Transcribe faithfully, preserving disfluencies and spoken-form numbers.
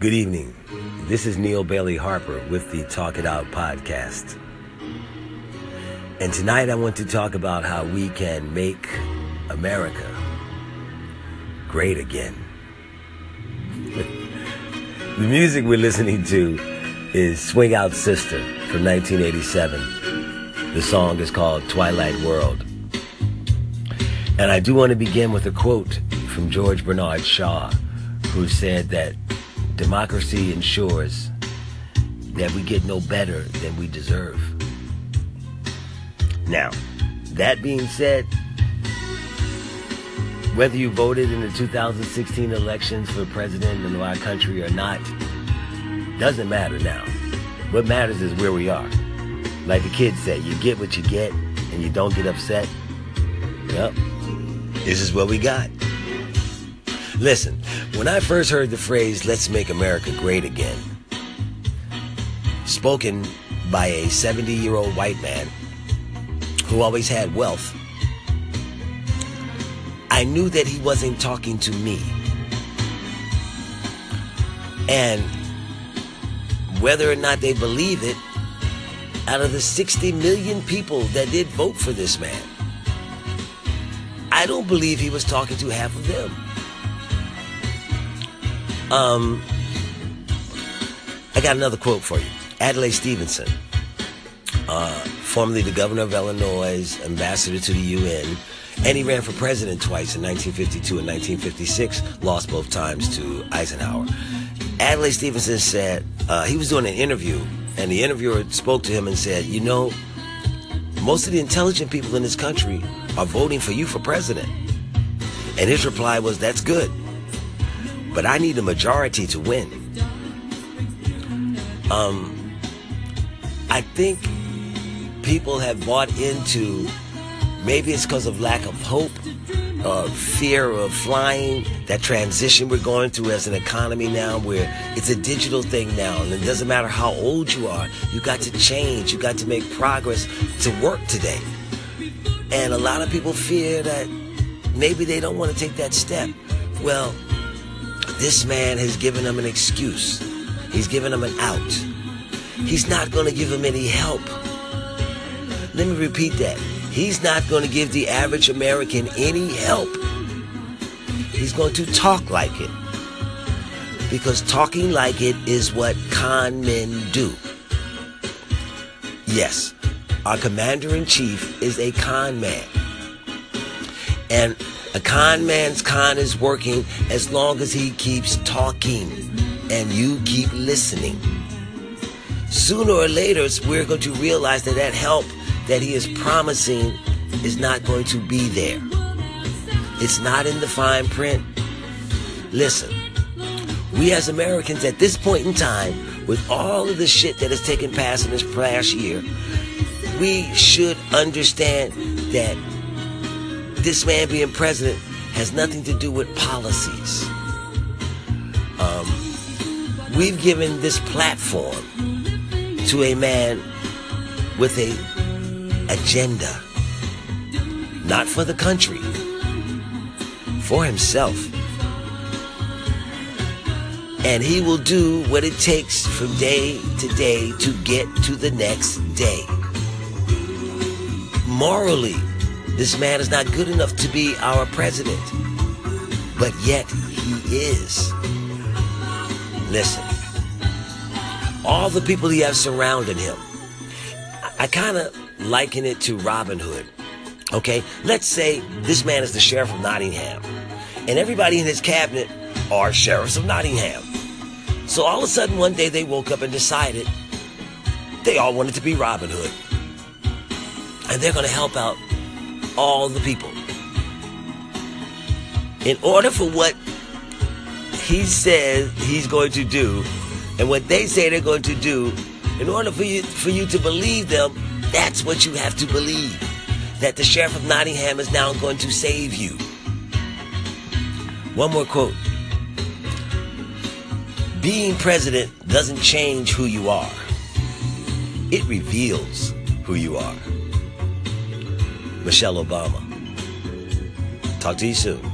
Good evening. This is Neil Bailey Harper with the Talk It Out podcast. And tonight I want to talk about how we can make America great again. The music we're listening to is Swing Out Sister from nineteen eighty-seven. The song is called Twilight World. And I do want to begin with a quote from George Bernard Shaw, who said that democracy ensures that we get no better than we deserve. Now, that being said, whether you voted in the two thousand sixteen elections for president in our country or not, doesn't matter now. What matters is where we are. Like the kids say, you get what you get and you don't get upset. Yep, this is what we got. Listen, when I first heard the phrase, "Let's make America great again," spoken by a seventy-year-old white man who always had wealth, I knew that he wasn't talking to me. And whether or not they believe it, out of the sixty million people that did vote for this man, I don't believe he was talking to half of them. Um, I got another quote for you. Adlai Stevenson, uh, formerly the governor of Illinois, ambassador to the U N, and he ran for president twice in nineteen fifty-two and nineteen fifty-six, lost both times to Eisenhower. Adlai Stevenson said, uh, he was doing an interview, and the interviewer spoke to him and said, you know, most of the intelligent people in this country are voting for you for president. And his reply was, that's good, but I need a majority to win. Um, I think people have bought into, maybe it's because of lack of hope, uh, fear of flying, that transition we're going through as an economy now where it's a digital thing now, and it doesn't matter how old you are, you got to change, you got to make progress to work today. And a lot of people fear that maybe they don't want to take that step. Well, this man has given them an excuse. He's given them an out. He's not going to give them any help. Let me repeat that. He's not going to give the average American any help. He's going to talk like it. Because talking like it is what con men do. Yes, our commander-in-chief is a con man. And a con man's con is working as long as he keeps talking and you keep listening. Sooner or later, we're going to realize that that help that he is promising is not going to be there. It's not in the fine print. Listen, we as Americans at this point in time, with all of the shit that has taken place in this past year, we should understand that this man being president has nothing to do with policies. Um, we've given this platform to a man with a agenda, not for the country, for himself. And he will do what it takes from day to day to get to the next day. Morally, this man is not good enough to be our president, but yet he is. Listen, all the people he has surrounded him, I kind of liken it to Robin Hood, okay? Let's say this man is the sheriff of Nottingham, and everybody in his cabinet are sheriffs of Nottingham. So all of a sudden one day they woke up and decided they all wanted to be Robin Hood, and they're going to help out all the people. In order for what he says he's going to do and what they say they're going to do, in order for you for you to believe them, that's what you have to believe. That the sheriff of Nottingham is now going to save you. One more quote. Being president doesn't change who you are. It reveals who you are. Michelle Obama. Talk to you soon.